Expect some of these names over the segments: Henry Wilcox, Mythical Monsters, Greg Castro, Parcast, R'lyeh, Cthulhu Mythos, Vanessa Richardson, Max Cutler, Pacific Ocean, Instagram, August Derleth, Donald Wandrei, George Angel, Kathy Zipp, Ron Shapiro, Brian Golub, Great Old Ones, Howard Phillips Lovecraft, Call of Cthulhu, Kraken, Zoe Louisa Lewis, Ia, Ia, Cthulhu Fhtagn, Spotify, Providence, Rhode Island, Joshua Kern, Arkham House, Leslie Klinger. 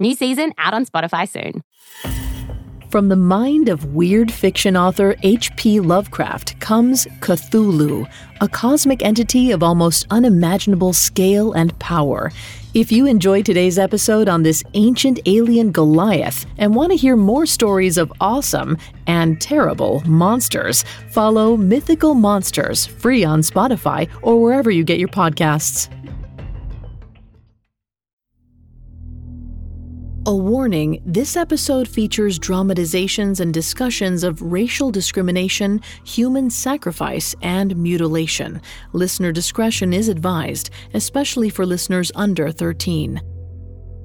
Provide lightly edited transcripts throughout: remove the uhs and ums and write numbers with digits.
New season out on Spotify soon. From the mind of weird fiction author H.P. Lovecraft comes Cthulhu, a cosmic entity of almost unimaginable scale and power. If you enjoyed today's episode on this ancient alien Goliath and want to hear more stories of awesome and terrible monsters, follow Mythical Monsters, free on Spotify or wherever you get your podcasts. A warning, this episode features dramatizations and discussions of racial discrimination, human sacrifice, and mutilation. Listener discretion is advised, especially for listeners under 13.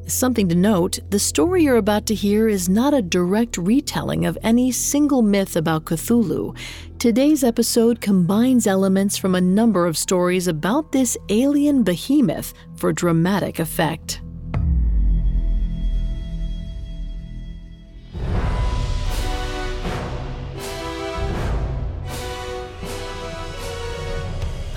Something to note, the story you're about to hear is not a direct retelling of any single myth about Cthulhu. Today's episode combines elements from a number of stories about this alien behemoth for dramatic effect.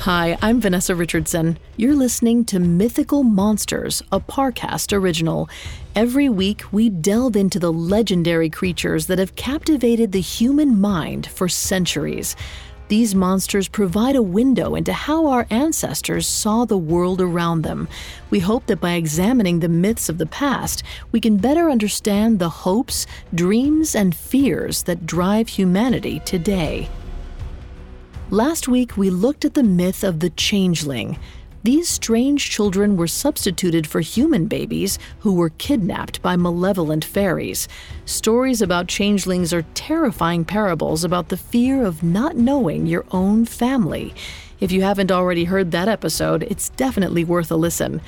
Hi, I'm Vanessa Richardson. You're listening to Mythical Monsters, a Parcast original. Every week, we delve into the legendary creatures that have captivated the human mind for centuries. These monsters provide a window into how our ancestors saw the world around them. We hope that by examining the myths of the past, we can better understand the hopes, dreams, and fears that drive humanity today. Last week, we looked at the myth of the changeling. These strange children were substituted for human babies who were kidnapped by malevolent fairies. Stories about changelings are terrifying parables about the fear of not knowing your own family. If you haven't already heard that episode, it's definitely worth a listen.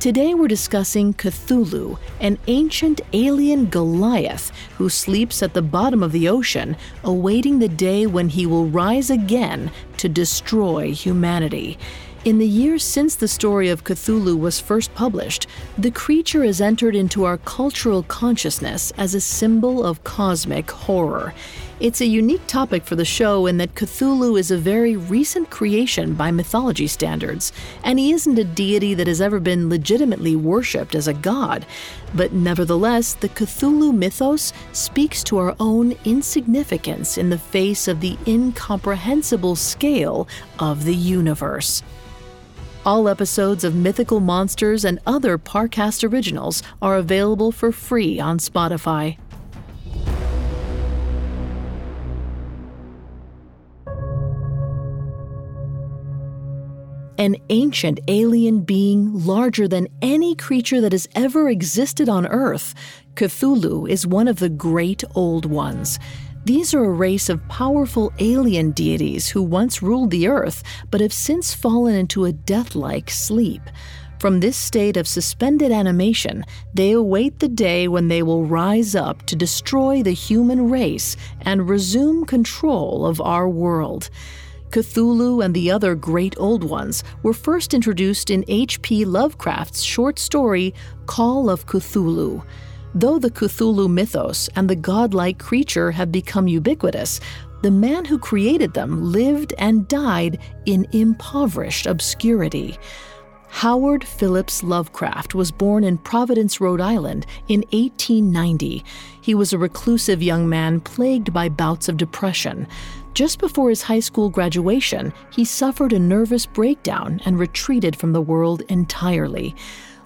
Today we're discussing Cthulhu, an ancient alien Goliath who sleeps at the bottom of the ocean, awaiting the day when he will rise again to destroy humanity. In the years since the story of Cthulhu was first published, the creature has entered into our cultural consciousness as a symbol of cosmic horror. It's a unique topic for the show in that Cthulhu is a very recent creation by mythology standards, and he isn't a deity that has ever been legitimately worshipped as a god. But nevertheless, the Cthulhu mythos speaks to our own insignificance in the face of the incomprehensible scale of the universe. All episodes of Mythical Monsters and other Parcast originals are available for free on Spotify. An ancient alien being larger than any creature that has ever existed on Earth, Cthulhu is one of the Great Old Ones. These are a race of powerful alien deities who once ruled the Earth, but have since fallen into a death-like sleep. From this state of suspended animation, they await the day when they will rise up to destroy the human race and resume control of our world. Cthulhu and the other Great Old Ones were first introduced in H.P. Lovecraft's short story, Call of Cthulhu. Though the Cthulhu mythos and the godlike creature have become ubiquitous, the man who created them lived and died in impoverished obscurity. Howard Phillips Lovecraft was born in Providence, Rhode Island in 1890. He was a reclusive young man plagued by bouts of depression. Just before his high school graduation, he suffered a nervous breakdown and retreated from the world entirely.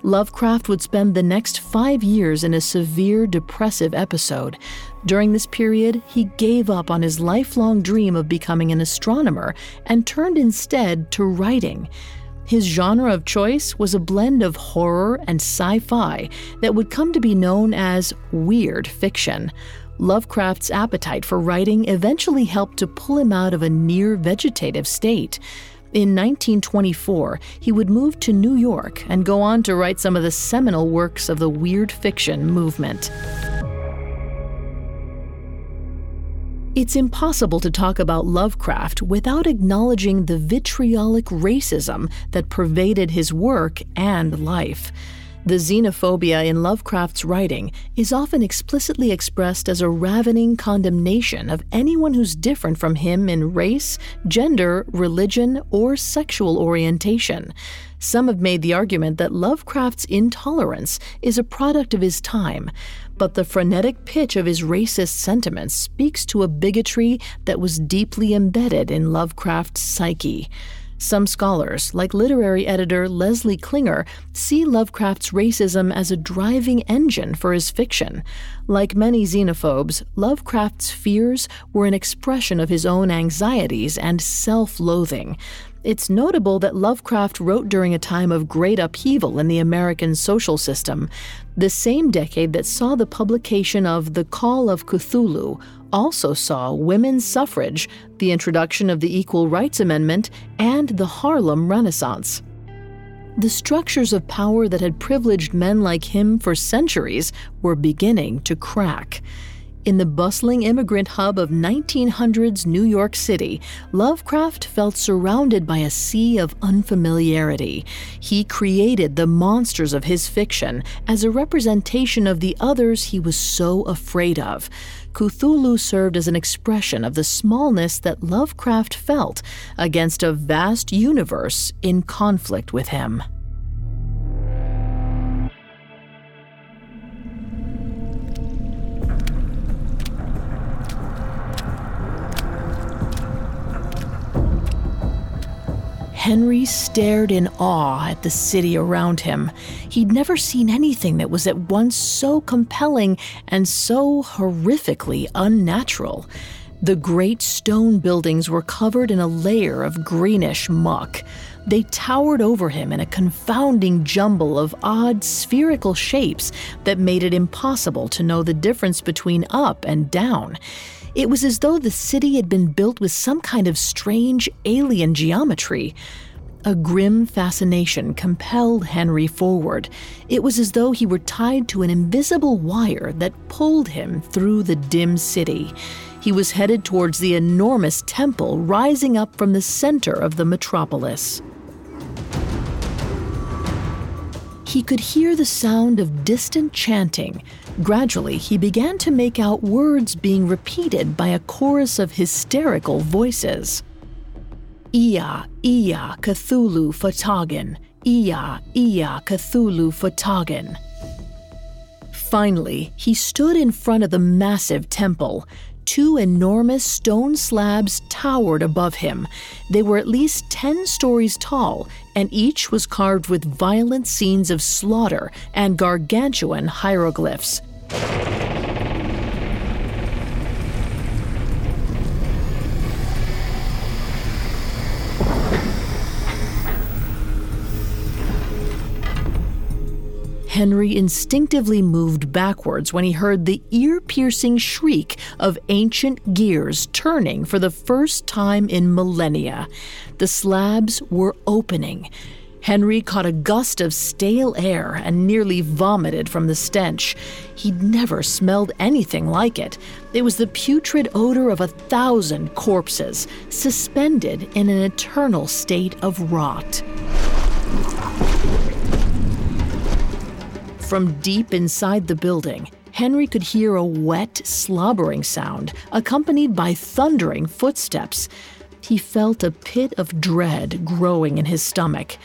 Lovecraft would spend the next 5 years in a severe depressive episode. During this period, he gave up on his lifelong dream of becoming an astronomer and turned instead to writing. His genre of choice was a blend of horror and sci-fi that would come to be known as weird fiction. Lovecraft's appetite for writing eventually helped to pull him out of a near-vegetative state. In 1924, he would move to New York and go on to write some of the seminal works of the weird fiction movement. It's impossible to talk about Lovecraft without acknowledging the vitriolic racism that pervaded his work and life. The xenophobia in Lovecraft's writing is often explicitly expressed as a ravening condemnation of anyone who's different from him in race, gender, religion, or sexual orientation. Some have made the argument that Lovecraft's intolerance is a product of his time, but the frenetic pitch of his racist sentiments speaks to a bigotry that was deeply embedded in Lovecraft's psyche. Some scholars, like literary editor Leslie Klinger, see Lovecraft's racism as a driving engine for his fiction. Like many xenophobes, Lovecraft's fears were an expression of his own anxieties and self-loathing. It's notable that Lovecraft wrote during a time of great upheaval in the American social system, the same decade that saw the publication of The Call of Cthulhu, also saw women's suffrage, the introduction of the Equal Rights Amendment, and the Harlem Renaissance. The structures of power that had privileged men like him for centuries were beginning to crack. In the bustling immigrant hub of 1900s New York City, Lovecraft felt surrounded by a sea of unfamiliarity. He created the monsters of his fiction as a representation of the others he was so afraid of. Cthulhu served as an expression of the smallness that Lovecraft felt against a vast universe in conflict with him. Henry stared in awe at the city around him. He'd never seen anything that was at once so compelling and so horrifically unnatural. The great stone buildings were covered in a layer of greenish muck. They towered over him in a confounding jumble of odd spherical shapes that made it impossible to know the difference between up and down. It was as though the city had been built with some kind of strange alien geometry. A grim fascination compelled Henry forward. It was as though he were tied to an invisible wire that pulled him through the dim city. He was headed towards the enormous temple rising up from the center of the metropolis. He could hear the sound of distant chanting. Gradually, he began to make out words being repeated by a chorus of hysterical voices. Ia, Ia, Cthulhu Fhtagn. Ia, Ia, Cthulhu Fhtagn. Finally, he stood in front of the massive temple. Two enormous stone slabs towered above him. They were at least 10 stories tall, and each was carved with violent scenes of slaughter and gargantuan hieroglyphs. Henry instinctively moved backwards when he heard the ear-piercing shriek of ancient gears turning for the first time in millennia. The slabs were opening. Henry caught a gust of stale air and nearly vomited from the stench. He'd never smelled anything like it. It was the putrid odor of 1,000 corpses, suspended in an eternal state of rot. From deep inside the building, Henry could hear a wet, slobbering sound, accompanied by thundering footsteps. He felt a pit of dread growing in his stomach.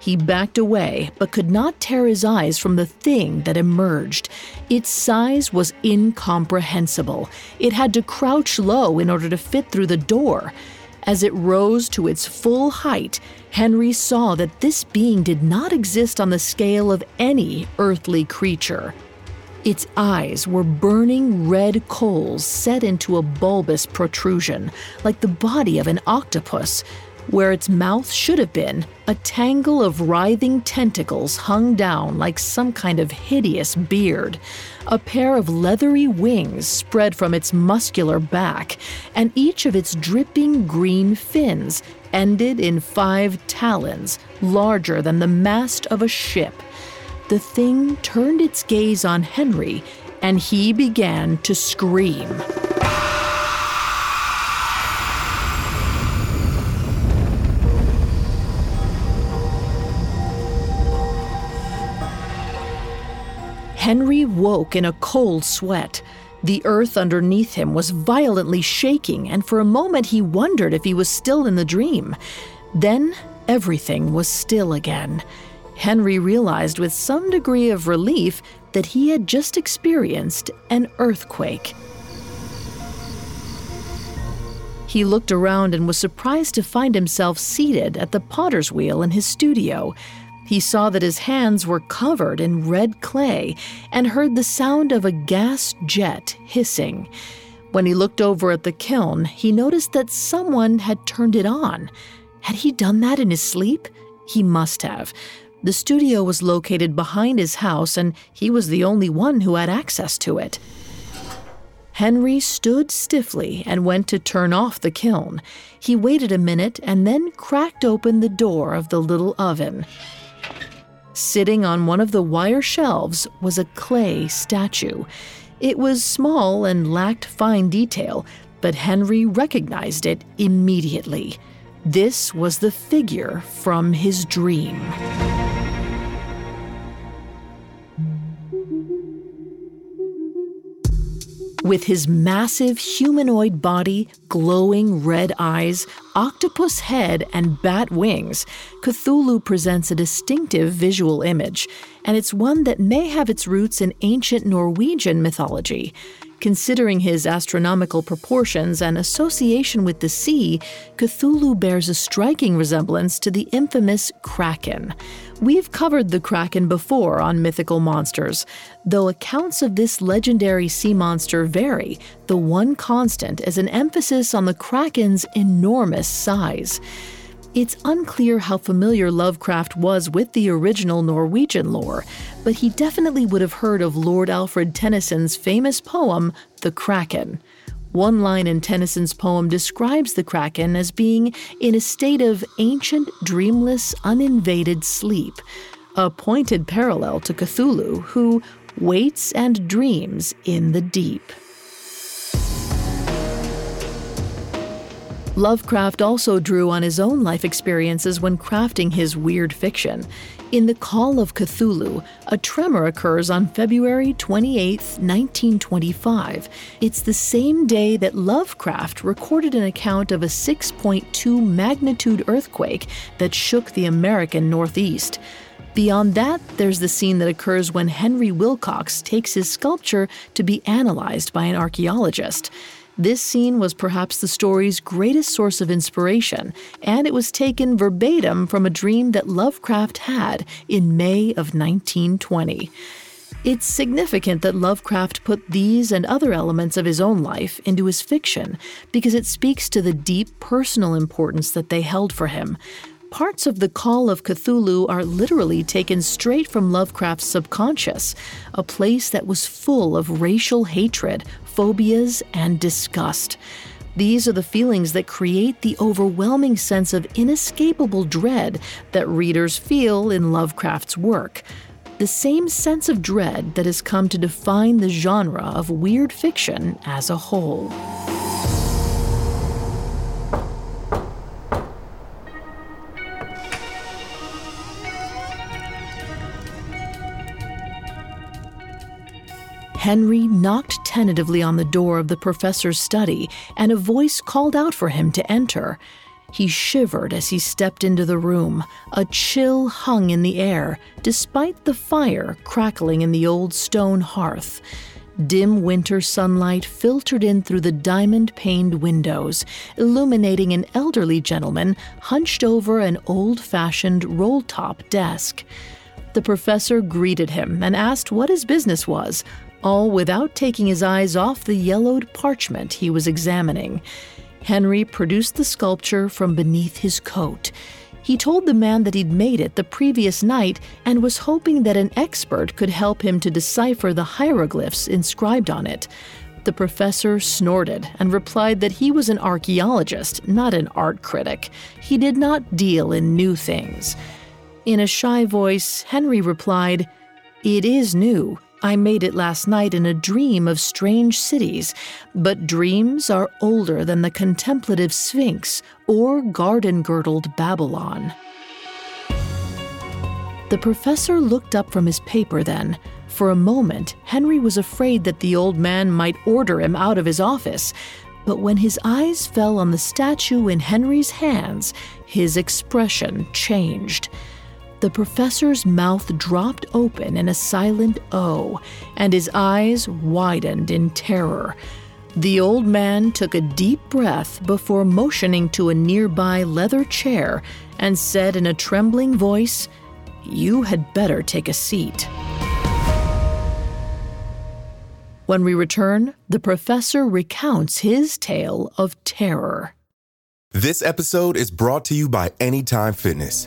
He backed away, but could not tear his eyes from the thing that emerged. Its size was incomprehensible. It had to crouch low in order to fit through the door. As it rose to its full height, Henry saw that this being did not exist on the scale of any earthly creature. Its eyes were burning red coals set into a bulbous protrusion, like the body of an octopus. Where its mouth should have been, a tangle of writhing tentacles hung down like some kind of hideous beard. A pair of leathery wings spread from its muscular back, and each of its dripping green fins ended in 5 talons, larger than the mast of a ship. The thing turned its gaze on Henry, and he began to scream. Henry woke in a cold sweat. The earth underneath him was violently shaking, and for a moment he wondered if he was still in the dream. Then everything was still again. Henry realized with some degree of relief that he had just experienced an earthquake. He looked around and was surprised to find himself seated at the potter's wheel in his studio. He saw that his hands were covered in red clay and heard the sound of a gas jet hissing. When he looked over at the kiln, he noticed that someone had turned it on. Had he done that in his sleep? He must have. The studio was located behind his house, and he was the only one who had access to it. Henry stood stiffly and went to turn off the kiln. He waited a minute and then cracked open the door of the little oven. Sitting on one of the wire shelves was a clay statue. It was small and lacked fine detail, but Henry recognized it immediately. This was the figure from his dream. With his massive humanoid body, glowing red eyes, octopus head, and bat wings, Cthulhu presents a distinctive visual image, and it's one that may have its roots in ancient Norwegian mythology. Considering his astronomical proportions and association with the sea, Cthulhu bears a striking resemblance to the infamous Kraken. We've covered the Kraken before on Mythical Monsters. Though accounts of this legendary sea monster vary, the one constant is an emphasis on the Kraken's enormous size. It's unclear how familiar Lovecraft was with the original Norwegian lore, but he definitely would have heard of Lord Alfred Tennyson's famous poem, The Kraken. One line in Tennyson's poem describes the Kraken as being in a state of ancient, dreamless, uninvaded sleep, a pointed parallel to Cthulhu, who waits and dreams in the deep. Lovecraft also drew on his own life experiences when crafting his weird fiction. In The Call of Cthulhu, a tremor occurs on February 28, 1925. It's the same day that Lovecraft recorded an account of a 6.2 magnitude earthquake that shook the American Northeast. Beyond that, there's the scene that occurs when Henry Wilcox takes his sculpture to be analyzed by an archaeologist. This scene was perhaps the story's greatest source of inspiration, and it was taken verbatim from a dream that Lovecraft had in May of 1920. It's significant that Lovecraft put these and other elements of his own life into his fiction, because it speaks to the deep personal importance that they held for him. Parts of The Call of Cthulhu are literally taken straight from Lovecraft's subconscious, a place that was full of racial hatred, phobias, and disgust. These are the feelings that create the overwhelming sense of inescapable dread that readers feel in Lovecraft's work. The same sense of dread that has come to define the genre of weird fiction as a whole. Henry knocked tentatively on the door of the professor's study, and a voice called out for him to enter. He shivered as he stepped into the room. A chill hung in the air, despite the fire crackling in the old stone hearth. Dim winter sunlight filtered in through the diamond-paned windows, illuminating an elderly gentleman hunched over an old-fashioned roll-top desk. The professor greeted him and asked what his business was, all without taking his eyes off the yellowed parchment he was examining. Henry produced the sculpture from beneath his coat. He told the man that he'd made it the previous night and was hoping that an expert could help him to decipher the hieroglyphs inscribed on it. The professor snorted and replied that he was an archaeologist, not an art critic. He did not deal in new things. In a shy voice, Henry replied, "It is new. I made it last night in a dream of strange cities, but dreams are older than the contemplative Sphinx or garden-girdled Babylon." The professor looked up from his paper then. For a moment, Henry was afraid that the old man might order him out of his office, but when his eyes fell on the statue in Henry's hands, his expression changed. The professor's mouth dropped open in a silent O, and his eyes widened in terror. The old man took a deep breath before motioning to a nearby leather chair and said in a trembling voice, "You had better take a seat." When we return, the professor recounts his tale of terror. This episode is brought to you by Anytime Fitness.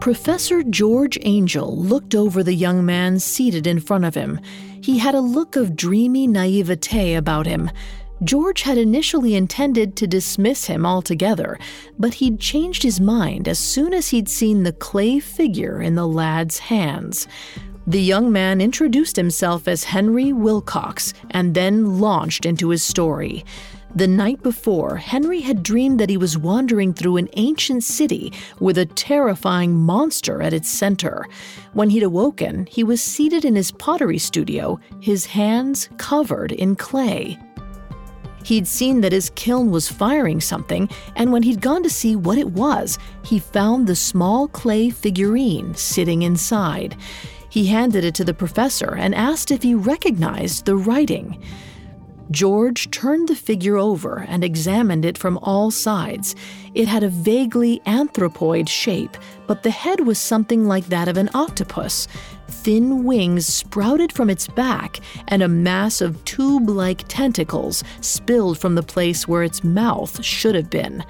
Professor George Angel looked over the young man seated in front of him. He had a look of dreamy naivete about him. George had initially intended to dismiss him altogether, but he'd changed his mind as soon as he'd seen the clay figure in the lad's hands. The young man introduced himself as Henry Wilcox and then launched into his story. The night before, Henry had dreamed that he was wandering through an ancient city with a terrifying monster at its center. When he'd awoken, he was seated in his pottery studio, his hands covered in clay. He'd seen that his kiln was firing something, and when he'd gone to see what it was, he found the small clay figurine sitting inside. He handed it to the professor and asked if he recognized the writing. George turned the figure over and examined it from all sides. It had a vaguely anthropoid shape, but the head was something like that of an octopus. Thin wings sprouted from its back, and a mass of tube-like tentacles spilled from the place where its mouth should have been.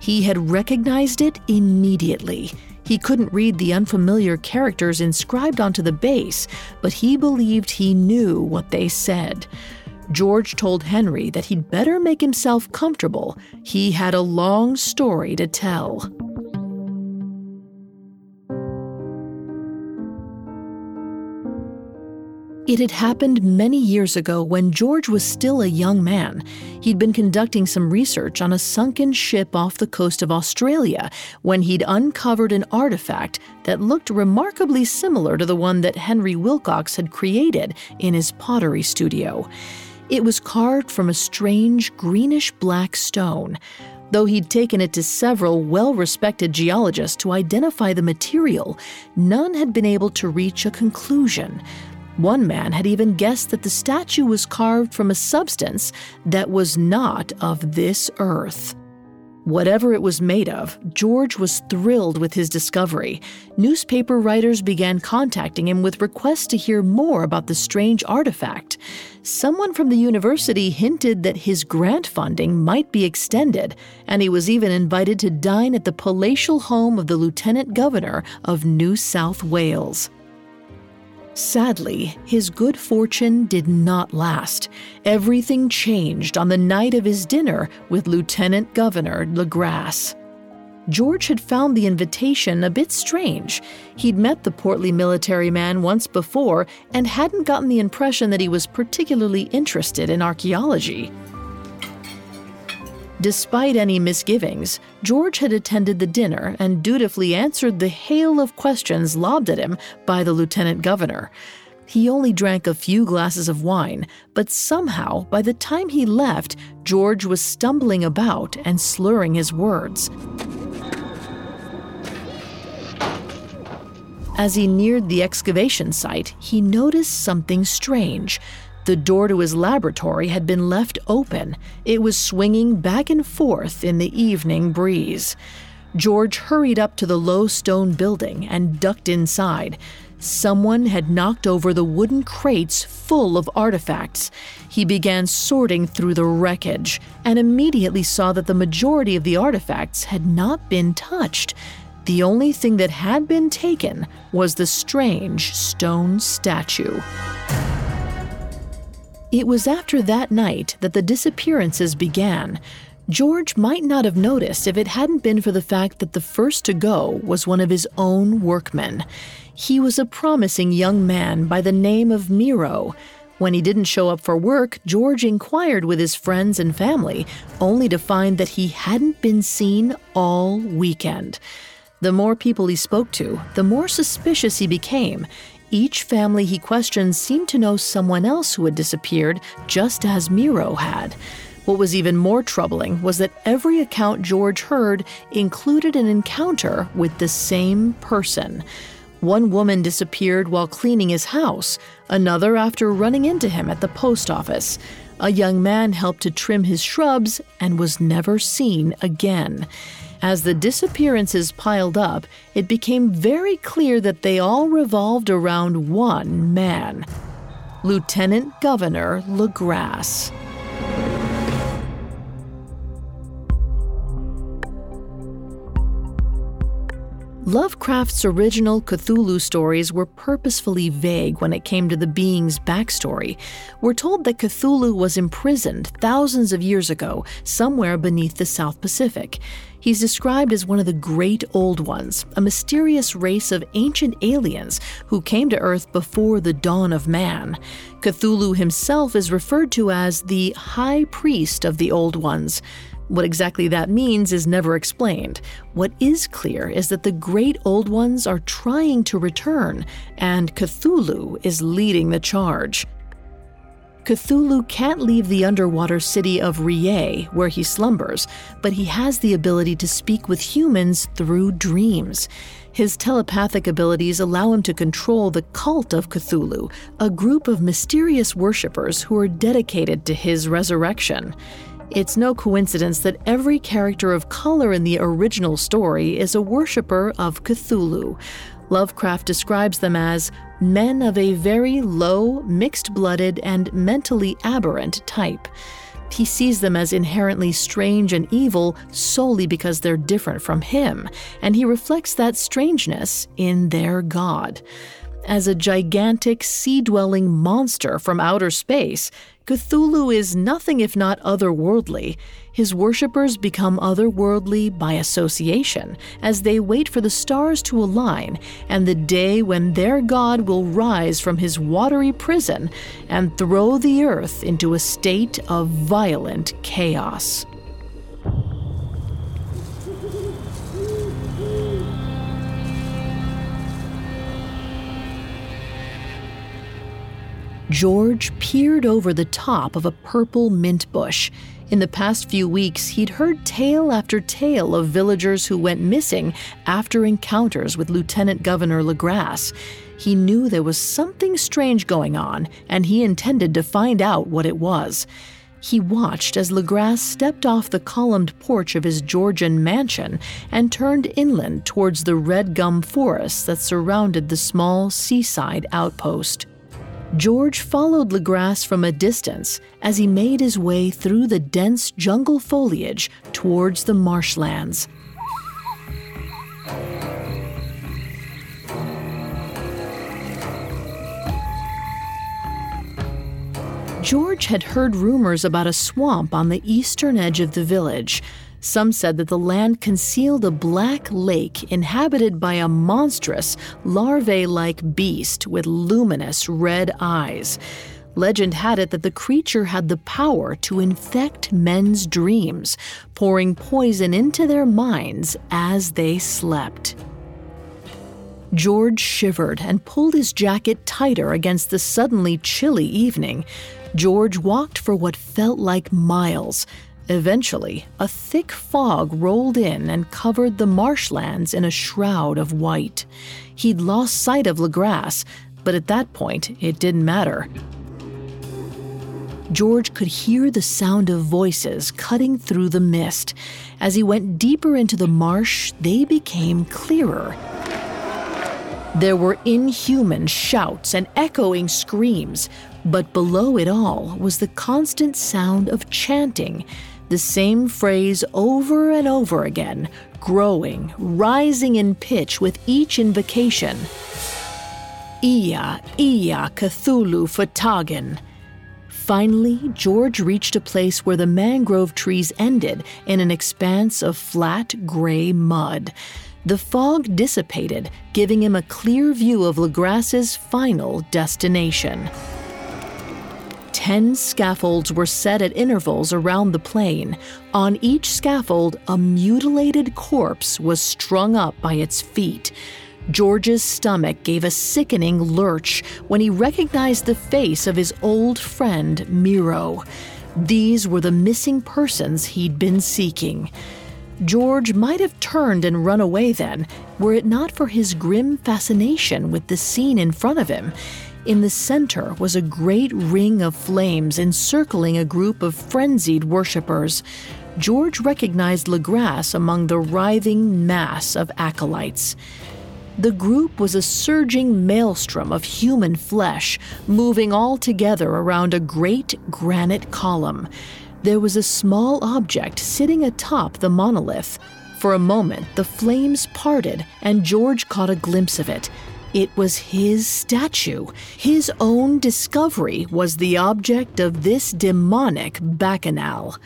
He had recognized it immediately. He couldn't read the unfamiliar characters inscribed onto the base, but he believed he knew what they said. George told Henry that he'd better make himself comfortable. He had a long story to tell. It had happened many years ago when George was still a young man. He'd been conducting some research on a sunken ship off the coast of Australia when he'd uncovered an artifact that looked remarkably similar to the one that Henry Wilcox had created in his pottery studio. It was carved from a strange greenish-black stone. Though he'd taken it to several well-respected geologists to identify the material, none had been able to reach a conclusion. One man had even guessed that the statue was carved from a substance that was not of this earth. Whatever it was made of, George was thrilled with his discovery. Newspaper writers began contacting him with requests to hear more about the strange artifact. Someone from the university hinted that his grant funding might be extended, and he was even invited to dine at the palatial home of the Lieutenant Governor of New South Wales. Sadly, his good fortune did not last. Everything changed on the night of his dinner with Lieutenant Governor LeGrasse. George had found the invitation a bit strange. He'd met the portly military man once before and hadn't gotten the impression that he was particularly interested in archaeology. Despite any misgivings, George had attended the dinner and dutifully answered the hail of questions lobbed at him by the lieutenant governor. He only drank a few glasses of wine, but somehow, by the time he left, George was stumbling about and slurring his words. As he neared the excavation site, he noticed something strange. The door to his laboratory had been left open. It was swinging back and forth in the evening breeze. George hurried up to the low stone building and ducked inside. Someone had knocked over the wooden crates full of artifacts. He began sorting through the wreckage and immediately saw that the majority of the artifacts had not been touched. The only thing that had been taken was the strange stone statue. It was after that night that the disappearances began. George might not have noticed if it hadn't been for the fact that the first to go was one of his own workmen. He was a promising young man by the name of Miro. When he didn't show up for work, George inquired with his friends and family, only to find that he hadn't been seen all weekend. The more people he spoke to, the more suspicious he became. Each family he questioned seemed to know someone else who had disappeared, just as Miro had. What was even more troubling was that every account George heard included an encounter with the same person. One woman disappeared while cleaning his house, another after running into him at the post office. A young man helped to trim his shrubs and was never seen again. As the disappearances piled up, it became very clear that they all revolved around one man, Lieutenant Governor LeGrasse. Lovecraft's original Cthulhu stories were purposefully vague when it came to the being's backstory. We're told that Cthulhu was imprisoned thousands of years ago, somewhere beneath the South Pacific. He's described as one of the Great Old Ones, a mysterious race of ancient aliens who came to Earth before the dawn of man. Cthulhu himself is referred to as the High Priest of the Old Ones. What exactly that means is never explained. What is clear is that the Great Old Ones are trying to return, and Cthulhu is leading the charge. Cthulhu can't leave the underwater city of R'lyeh, where he slumbers, but he has the ability to speak with humans through dreams. His telepathic abilities allow him to control the Cult of Cthulhu, a group of mysterious worshippers who are dedicated to his resurrection. It's no coincidence that every character of color in the original story is a worshiper of Cthulhu. Lovecraft describes them as men of a very low, mixed-blooded, and mentally aberrant type. He sees them as inherently strange and evil solely because they're different from him, and he reflects that strangeness in their god. As a gigantic, sea-dwelling monster from outer space, Cthulhu is nothing if not otherworldly. His worshippers become otherworldly by association as they wait for the stars to align and the day when their god will rise from his watery prison and throw the earth into a state of violent chaos. George peered over the top of a purple mint bush. In the past few weeks, he'd heard tale after tale of villagers who went missing after encounters with Lieutenant Governor LeGrasse. He knew there was something strange going on, and he intended to find out what it was. He watched as LeGrasse stepped off the columned porch of his Georgian mansion and turned inland towards the red gum forests that surrounded the small seaside outpost. George followed LeGrasse from a distance as he made his way through the dense jungle foliage towards the marshlands. George had heard rumors about a swamp on the eastern edge of the village. Some said that the land concealed a black lake inhabited by a monstrous, larvae-like beast with luminous red eyes. Legend had it that the creature had the power to infect men's dreams, pouring poison into their minds as they slept. George shivered and pulled his jacket tighter against the suddenly chilly evening. George walked for what felt like miles. Eventually, a thick fog rolled in and covered the marshlands in a shroud of white. He'd lost sight of LeGrasse, but at that point, it didn't matter. George could hear the sound of voices cutting through the mist. As he went deeper into the marsh, they became clearer. There were inhuman shouts and echoing screams, but below it all was the constant sound of chanting, the same phrase over and over again, growing, rising in pitch with each invocation. Ia, Ia, Cthulhu Fhtagn. Finally, George reached a place where the mangrove trees ended in an expanse of flat, gray mud. The fog dissipated, giving him a clear view of LeGrasse's final destination. 10 scaffolds were set at intervals around the plain. On each scaffold, a mutilated corpse was strung up by its feet. George's stomach gave a sickening lurch when he recognized the face of his old friend, Miro. These were the missing persons he'd been seeking. George might have turned and run away then, were it not for his grim fascination with the scene in front of him. In the center was a great ring of flames encircling a group of frenzied worshippers. George recognized LeGrasse among the writhing mass of acolytes. The group was a surging maelstrom of human flesh, moving all together around a great granite column. There was a small object sitting atop the monolith. For a moment, the flames parted, and George caught a glimpse of it. It was his statue. His own discovery was the object of this demonic bacchanal.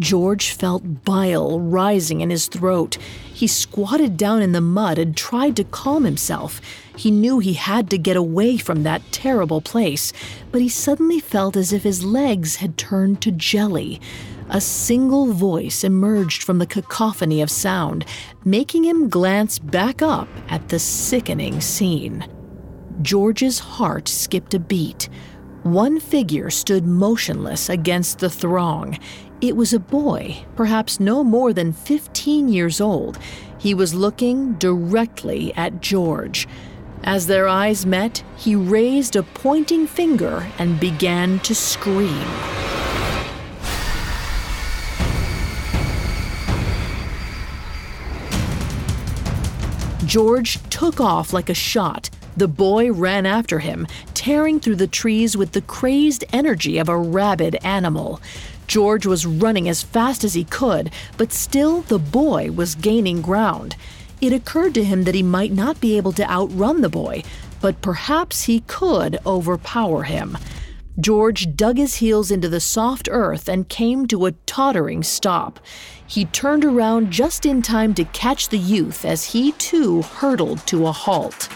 George felt bile rising in his throat. He squatted down in the mud and tried to calm himself. He knew he had to get away from that terrible place, but he suddenly felt as if his legs had turned to jelly. A single voice emerged from the cacophony of sound, making him glance back up at the sickening scene. George's heart skipped a beat. One figure stood motionless against the throng. It was a boy, perhaps no more than 15 years old. He was looking directly at George. As their eyes met, he raised a pointing finger and began to scream. George took off like a shot. The boy ran after him, tearing through the trees with the crazed energy of a rabid animal. George was running as fast as he could, but still the boy was gaining ground. It occurred to him that he might not be able to outrun the boy, but perhaps he could overpower him. George dug his heels into the soft earth and came to a tottering stop. He turned around just in time to catch the youth as he too hurtled to a halt.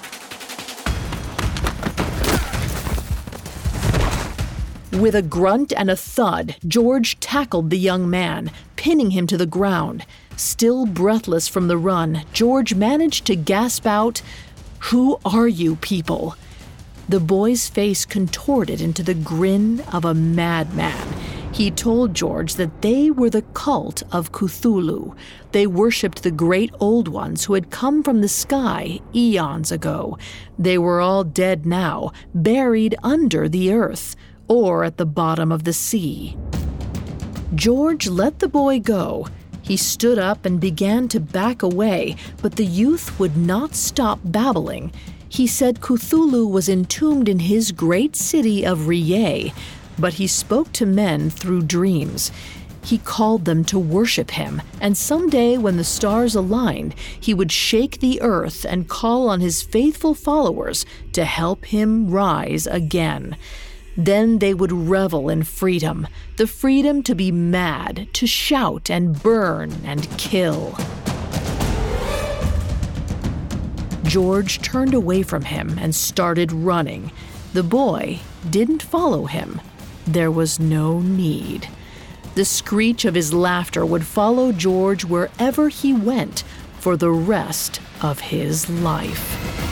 With a grunt and a thud, George tackled the young man, pinning him to the ground. Still breathless from the run, George managed to gasp out, "Who are you people?" The boy's face contorted into the grin of a madman. He told George that they were the cult of Cthulhu. They worshipped the Great Old Ones who had come from the sky eons ago. They were all dead now, buried under the earth, or at the bottom of the sea. George let the boy go. He stood up and began to back away, but the youth would not stop babbling. He said Cthulhu was entombed in his great city of R'lyeh, but he spoke to men through dreams. He called them to worship him, and someday when the stars aligned, he would shake the earth and call on his faithful followers to help him rise again. Then they would revel in freedom, the freedom to be mad, to shout and burn and kill. George turned away from him and started running. The boy didn't follow him. There was no need. The screech of his laughter would follow George wherever he went for the rest of his life.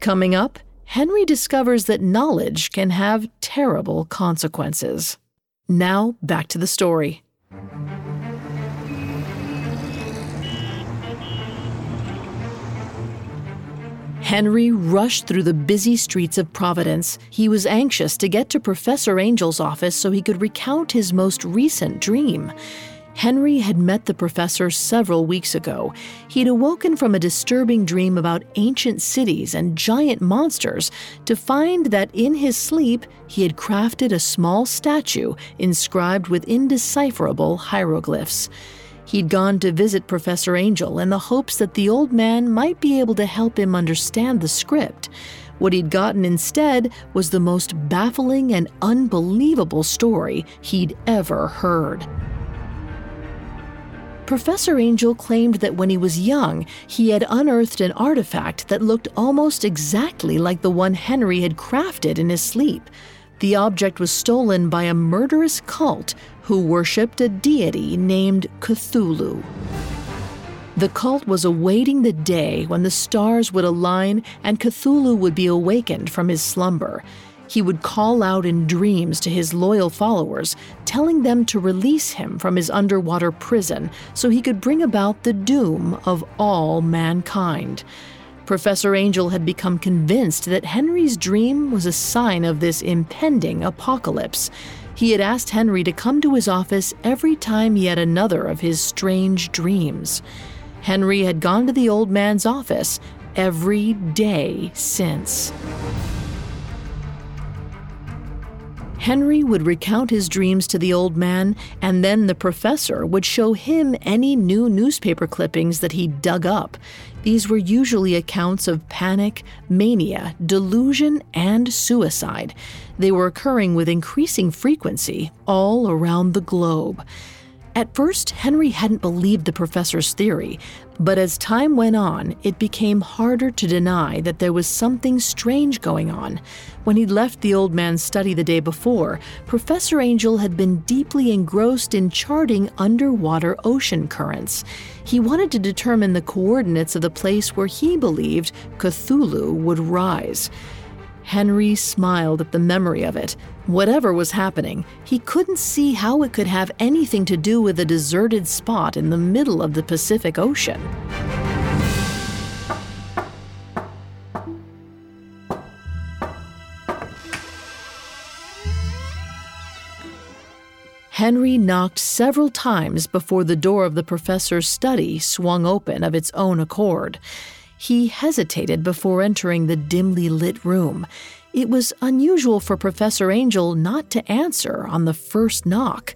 Coming up, Henry discovers that knowledge can have terrible consequences. Now, back to the story. Henry rushed through the busy streets of Providence. He was anxious to get to Professor Angel's office so he could recount his most recent dream. Henry had met the professor several weeks ago. He'd awoken from a disturbing dream about ancient cities and giant monsters to find that in his sleep, he had crafted a small statue inscribed with indecipherable hieroglyphs. He'd gone to visit Professor Angel in the hopes that the old man might be able to help him understand the script. What he'd gotten instead was the most baffling and unbelievable story he'd ever heard. Professor Angel claimed that when he was young, he had unearthed an artifact that looked almost exactly like the one Henry had crafted in his sleep. The object was stolen by a murderous cult who worshipped a deity named Cthulhu. The cult was awaiting the day when the stars would align and Cthulhu would be awakened from his slumber. He would call out in dreams to his loyal followers, telling them to release him from his underwater prison so he could bring about the doom of all mankind. Professor Angel had become convinced that Henry's dream was a sign of this impending apocalypse. He had asked Henry to come to his office every time he had another of his strange dreams. Henry had gone to the old man's office every day since. Henry would recount his dreams to the old man, and then the professor would show him any new newspaper clippings that he dug up. These were usually accounts of panic, mania, delusion, and suicide. They were occurring with increasing frequency all around the globe. At first, Henry hadn't believed the professor's theory, but as time went on, it became harder to deny that there was something strange going on. When he'd left the old man's study the day before, Professor Angel had been deeply engrossed in charting underwater ocean currents. He wanted to determine the coordinates of the place where he believed Cthulhu would rise. Henry smiled at the memory of it. Whatever was happening, he couldn't see how it could have anything to do with a deserted spot in the middle of the Pacific Ocean. Henry knocked several times before the door of the professor's study swung open of its own accord. He hesitated before entering the dimly lit room. It was unusual for Professor Angel not to answer on the first knock.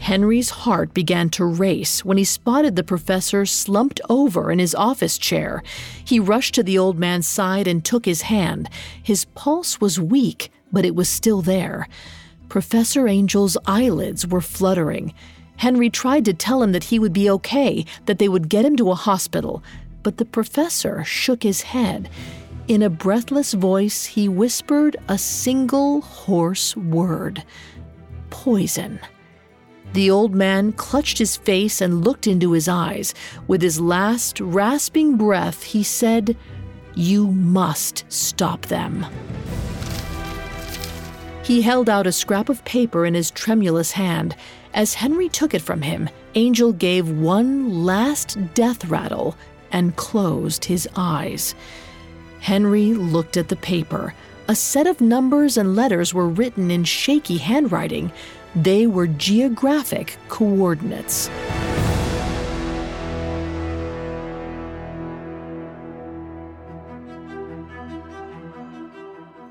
Henry's heart began to race when he spotted the professor slumped over in his office chair. He rushed to the old man's side and took his hand. His pulse was weak, but it was still there. Professor Angel's eyelids were fluttering. Henry tried to tell him that he would be okay, that they would get him to a hospital. But the professor shook his head. In a breathless voice, he whispered a single hoarse word: poison. The old man clutched his face and looked into his eyes. With his last rasping breath, he said, "You must stop them." He held out a scrap of paper in his tremulous hand. As Henry took it from him, Angel gave one last death rattle and closed his eyes. Henry looked at the paper. A set of numbers and letters were written in shaky handwriting. They were geographic coordinates.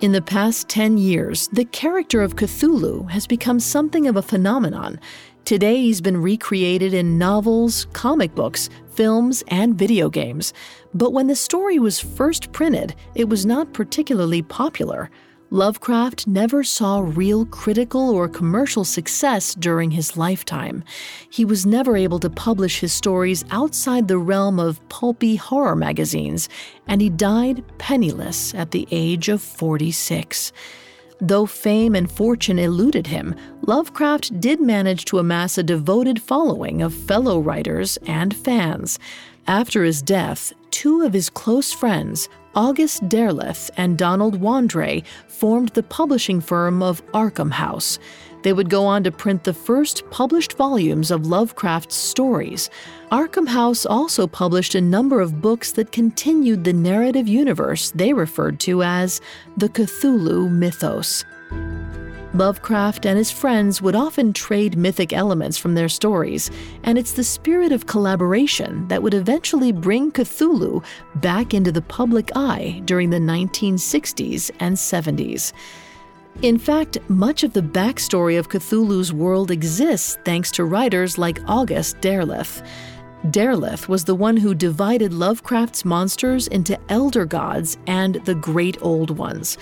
In the past 10 years, the character of Cthulhu has become something of a phenomenon. Today, he's been recreated in novels, comic books, films, and video games. But when the story was first printed, it was not particularly popular. Lovecraft never saw real critical or commercial success during his lifetime. He was never able to publish his stories outside the realm of pulpy horror magazines, and he died penniless at the age of 46. Though fame and fortune eluded him, Lovecraft did manage to amass a devoted following of fellow writers and fans. After his death, two of his close friends, August Derleth and Donald Wandrei, formed the publishing firm of Arkham House. They would go on to print the first published volumes of Lovecraft's stories. Arkham House also published a number of books that continued the narrative universe they referred to as the Cthulhu Mythos. Lovecraft and his friends would often trade mythic elements from their stories, and it's the spirit of collaboration that would eventually bring Cthulhu back into the public eye during the 1960s and 70s. In fact, much of the backstory of Cthulhu's world exists thanks to writers like August Derleth. Derleth was the one who divided Lovecraft's monsters into elder gods and the Great Old Ones.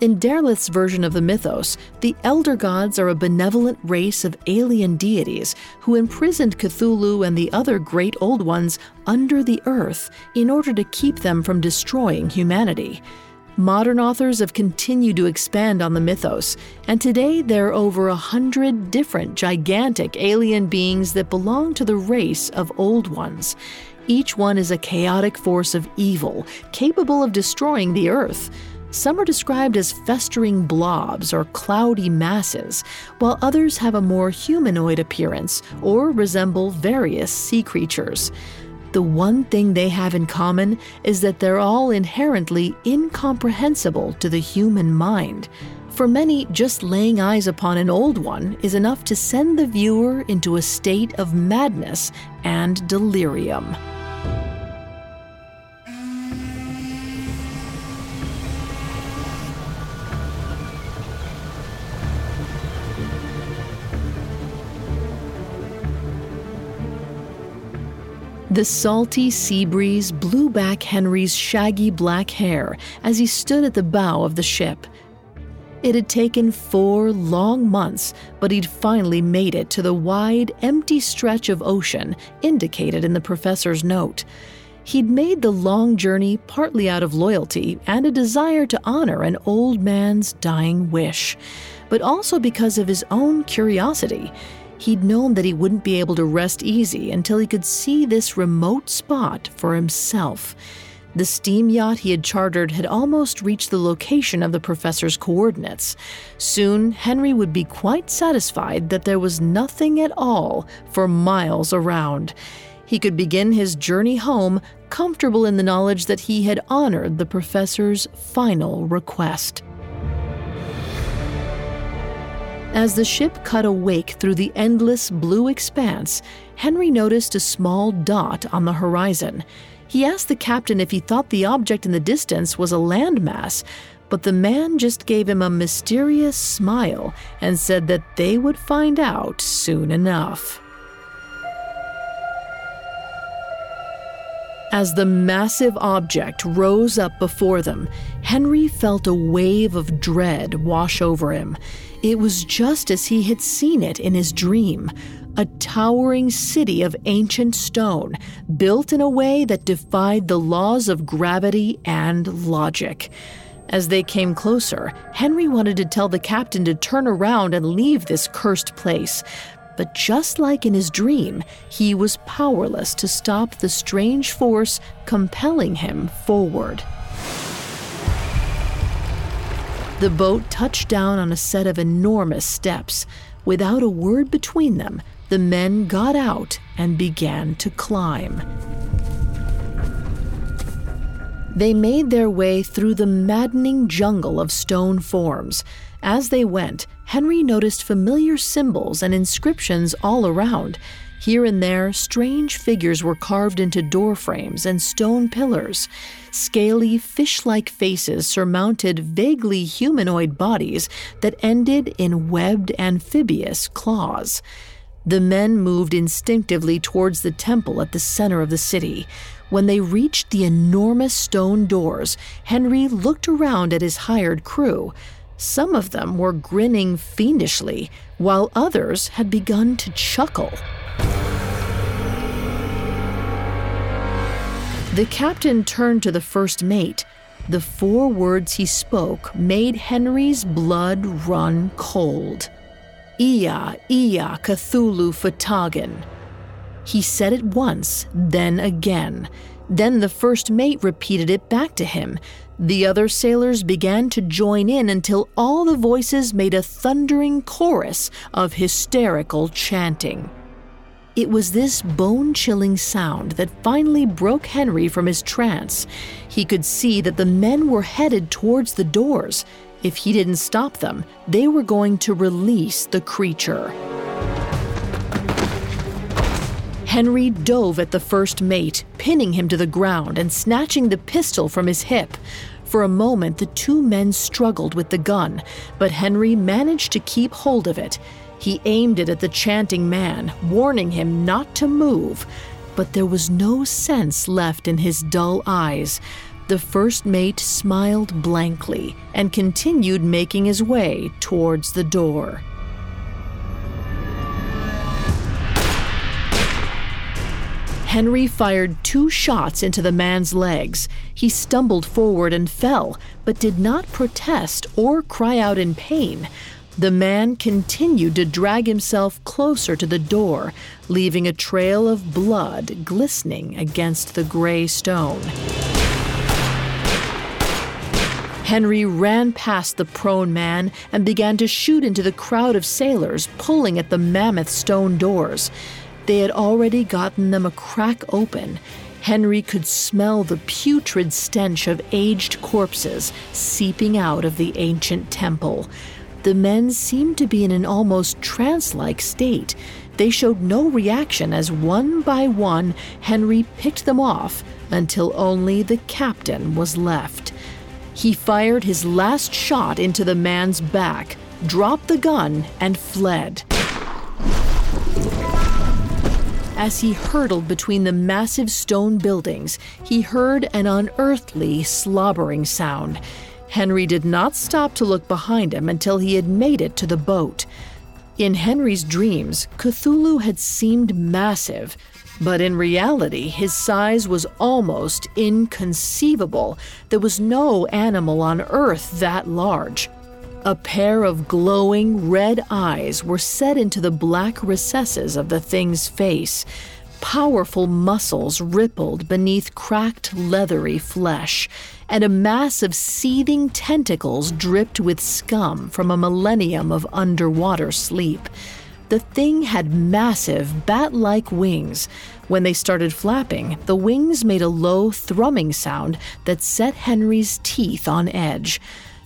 In Derleth's version of the mythos, the Elder Gods are a benevolent race of alien deities who imprisoned Cthulhu and the other Great Old Ones under the earth in order to keep them from destroying humanity. Modern authors have continued to expand on the mythos, and today there are over 100 different gigantic alien beings that belong to the race of Old Ones. Each one is a chaotic force of evil, capable of destroying the earth. Some are described as festering blobs or cloudy masses, while others have a more humanoid appearance or resemble various sea creatures. The one thing they have in common is that they're all inherently incomprehensible to the human mind. For many, just laying eyes upon an old one is enough to send the viewer into a state of madness and delirium. The salty sea breeze blew back Henry's shaggy black hair as he stood at the bow of the ship. It had taken 4 long months, but he'd finally made it to the wide, empty stretch of ocean indicated in the professor's note. He'd made the long journey partly out of loyalty and a desire to honor an old man's dying wish, but also because of his own curiosity. He'd known that he wouldn't be able to rest easy until he could see this remote spot for himself. The steam yacht he had chartered had almost reached the location of the professor's coordinates. Soon, Henry would be quite satisfied that there was nothing at all for miles around. He could begin his journey home, comfortable in the knowledge that he had honored the professor's final request. As the ship cut awake through the endless blue expanse, Henry noticed a small dot on the horizon. He asked the captain if he thought the object in the distance was a landmass, but the man just gave him a mysterious smile and said that they would find out soon enough. As the massive object rose up before them, Henry felt a wave of dread wash over him. It was just as he had seen it in his dream, a towering city of ancient stone, built in a way that defied the laws of gravity and logic. As they came closer, Henry wanted to tell the captain to turn around and leave this cursed place. But just like in his dream, he was powerless to stop the strange force compelling him forward. The boat touched down on a set of enormous steps. Without a word between them, the men got out and began to climb. They made their way through the maddening jungle of stone forms. As they went, Henry noticed familiar symbols and inscriptions all around. Here and there, strange figures were carved into door frames and stone pillars. Scaly, fish-like faces surmounted vaguely humanoid bodies that ended in webbed amphibious claws. The men moved instinctively towards the temple at the center of the city. When they reached the enormous stone doors, Henry looked around at his hired crew. Some of them were grinning fiendishly, while others had begun to chuckle. The captain turned to the first mate. The four words he spoke made Henry's blood run cold. Ia, Ia, Cthulhu Fhtagn. He said it once, then again. Then the first mate repeated it back to him. The other sailors began to join in until all the voices made a thundering chorus of hysterical chanting. It was this bone-chilling sound that finally broke Henry from his trance. He could see that the men were headed towards the doors. If he didn't stop them, they were going to release the creature. Henry dove at the first mate, pinning him to the ground and snatching the pistol from his hip. For a moment, the two men struggled with the gun, but Henry managed to keep hold of it. He aimed it at the chanting man, warning him not to move, but there was no sense left in his dull eyes. The first mate smiled blankly and continued making his way towards the door. Henry fired two shots into the man's legs. He stumbled forward and fell, but did not protest or cry out in pain. The man continued to drag himself closer to the door, leaving a trail of blood glistening against the gray stone. Henry ran past the prone man and began to shoot into the crowd of sailors pulling at the mammoth stone doors. They had already gotten them a crack open. Henry could smell the putrid stench of aged corpses seeping out of the ancient temple. The men seemed to be in an almost trance-like state. They showed no reaction as one by one Henry picked them off until only the captain was left. He fired his last shot into the man's back, dropped the gun, and fled. As he hurtled between the massive stone buildings, he heard an unearthly slobbering sound. Henry did not stop to look behind him until he had made it to the boat. In Henry's dreams, Cthulhu had seemed massive, but in reality, his size was almost inconceivable. There was no animal on Earth that large. A pair of glowing red eyes were set into the black recesses of the thing's face. Powerful muscles rippled beneath cracked, leathery flesh, and a mass of seething tentacles dripped with scum from a millennium of underwater sleep. The thing had massive, bat-like wings. When they started flapping, the wings made a low, thrumming sound that set Henry's teeth on edge.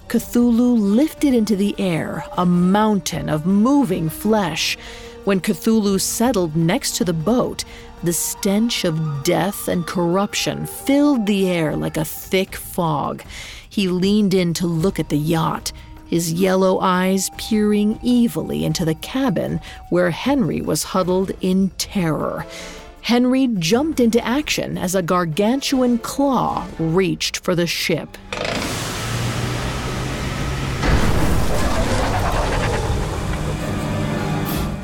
Cthulhu lifted into the air, a mountain of moving flesh. When Cthulhu settled next to the boat, the stench of death and corruption filled the air like a thick fog. He leaned in to look at the yacht, his yellow eyes peering evilly into the cabin where Henry was huddled in terror. Henry jumped into action as a gargantuan claw reached for the ship.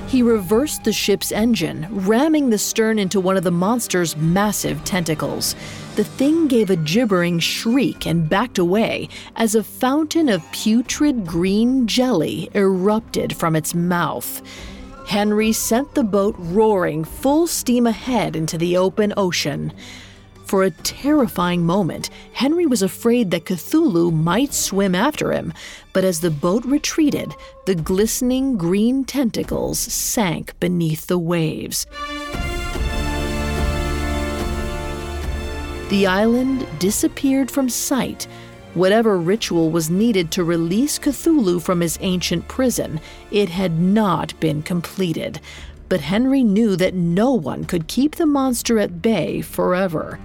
He reversed the ship's engine, ramming the stern into one of the monster's massive tentacles. The thing gave a gibbering shriek and backed away as a fountain of putrid green jelly erupted from its mouth. Henry sent the boat roaring full steam ahead into the open ocean. For a terrifying moment, Henry was afraid that Cthulhu might swim after him, but as the boat retreated, the glistening green tentacles sank beneath the waves. The island disappeared from sight. Whatever ritual was needed to release Cthulhu from his ancient prison, it had not been completed. But Henry knew that no one could keep the monster at bay forever.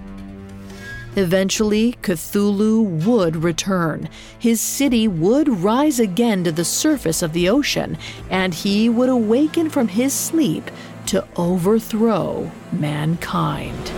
Eventually, Cthulhu would return. His city would rise again to the surface of the ocean, and he would awaken from his sleep to overthrow mankind.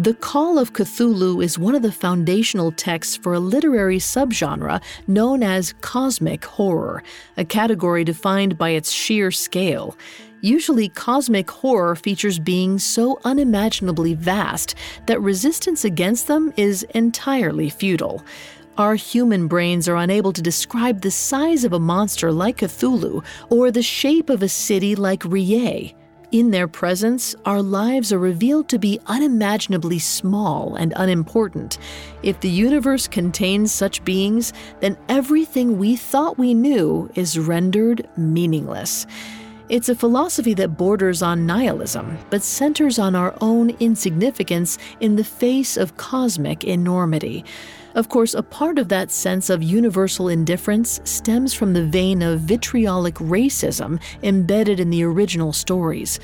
The Call of Cthulhu is one of the foundational texts for a literary subgenre known as cosmic horror, a category defined by its sheer scale. Usually, cosmic horror features beings so unimaginably vast that resistance against them is entirely futile. Our human brains are unable to describe the size of a monster like Cthulhu or the shape of a city like R'lyeh. In their presence, our lives are revealed to be unimaginably small and unimportant. If the universe contains such beings, then everything we thought we knew is rendered meaningless. It's a philosophy that borders on nihilism, but centers on our own insignificance in the face of cosmic enormity. Of course, a part of that sense of universal indifference stems from the vein of vitriolic racism embedded in the original stories.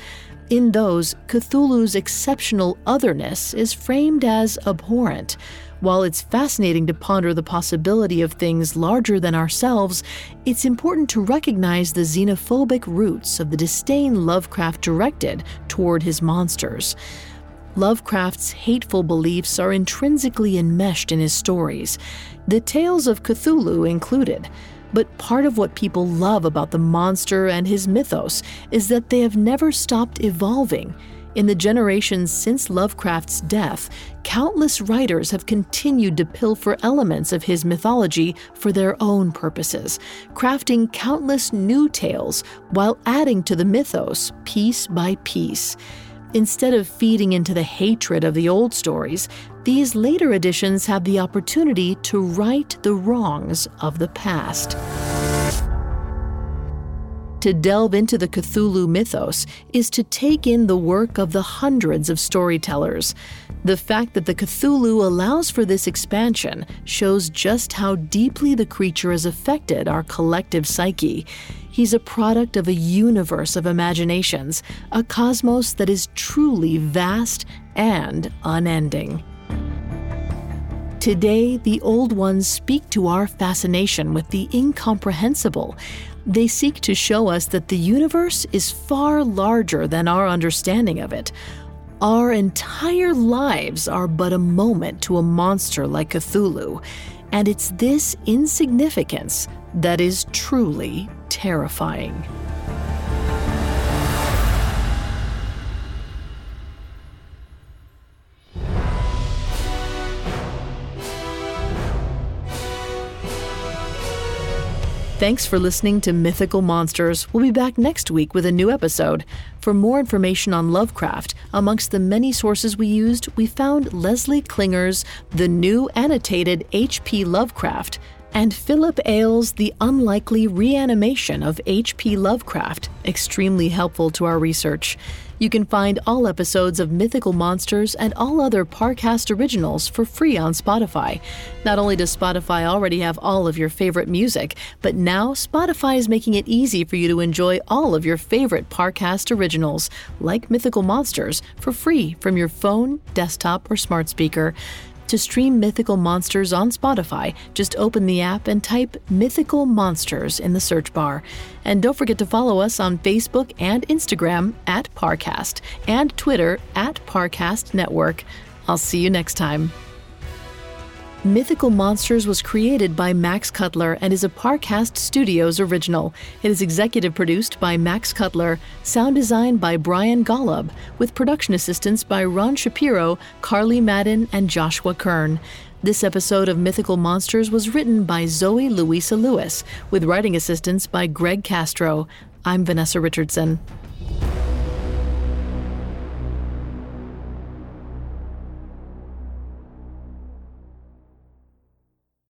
In those, Cthulhu's exceptional otherness is framed as abhorrent. While it's fascinating to ponder the possibility of things larger than ourselves, it's important to recognize the xenophobic roots of the disdain Lovecraft directed toward his monsters. Lovecraft's hateful beliefs are intrinsically enmeshed in his stories, the tales of Cthulhu included. But part of what people love about the monster and his mythos is that they have never stopped evolving. In the generations since Lovecraft's death, countless writers have continued to pilfer elements of his mythology for their own purposes, crafting countless new tales while adding to the mythos piece by piece. Instead of feeding into the hatred of the old stories, these later editions have the opportunity to right the wrongs of the past. To delve into the Cthulhu mythos is to take in the work of the hundreds of storytellers. The fact that the Cthulhu allows for this expansion shows just how deeply the creature has affected our collective psyche. He's a product of a universe of imaginations, a cosmos that is truly vast and unending. Today, the Old Ones speak to our fascination with the incomprehensible. They seek to show us that the universe is far larger than our understanding of it. Our entire lives are but a moment to a monster like Cthulhu, and it's this insignificance that is truly terrifying. Thanks for listening to Mythical Monsters. We'll be back next week with a new episode. For more information on Lovecraft, amongst the many sources we used, we found Leslie Klinger's The New Annotated H.P. Lovecraft and Philip Ayle's The Unlikely Reanimation of H.P. Lovecraft, extremely helpful to our research. You can find all episodes of Mythical Monsters and all other Parcast originals for free on Spotify. Not only does Spotify already have all of your favorite music, but now Spotify is making it easy for you to enjoy all of your favorite Parcast originals, like Mythical Monsters, for free from your phone, desktop, or smart speaker. To stream Mythical Monsters on Spotify, just open the app and type Mythical Monsters in the search bar. And don't forget to follow us on Facebook and Instagram @Parcast and Twitter @ParcastNetwork. I'll see you next time. Mythical Monsters was created by Max Cutler and is a Parcast Studios original. It is executive produced by Max Cutler, sound design by Brian Golub, with production assistance by Ron Shapiro, Carly Madden, and Joshua Kern. This episode of Mythical Monsters was written by Zoe Louisa Lewis, with writing assistance by Greg Castro. I'm Vanessa Richardson.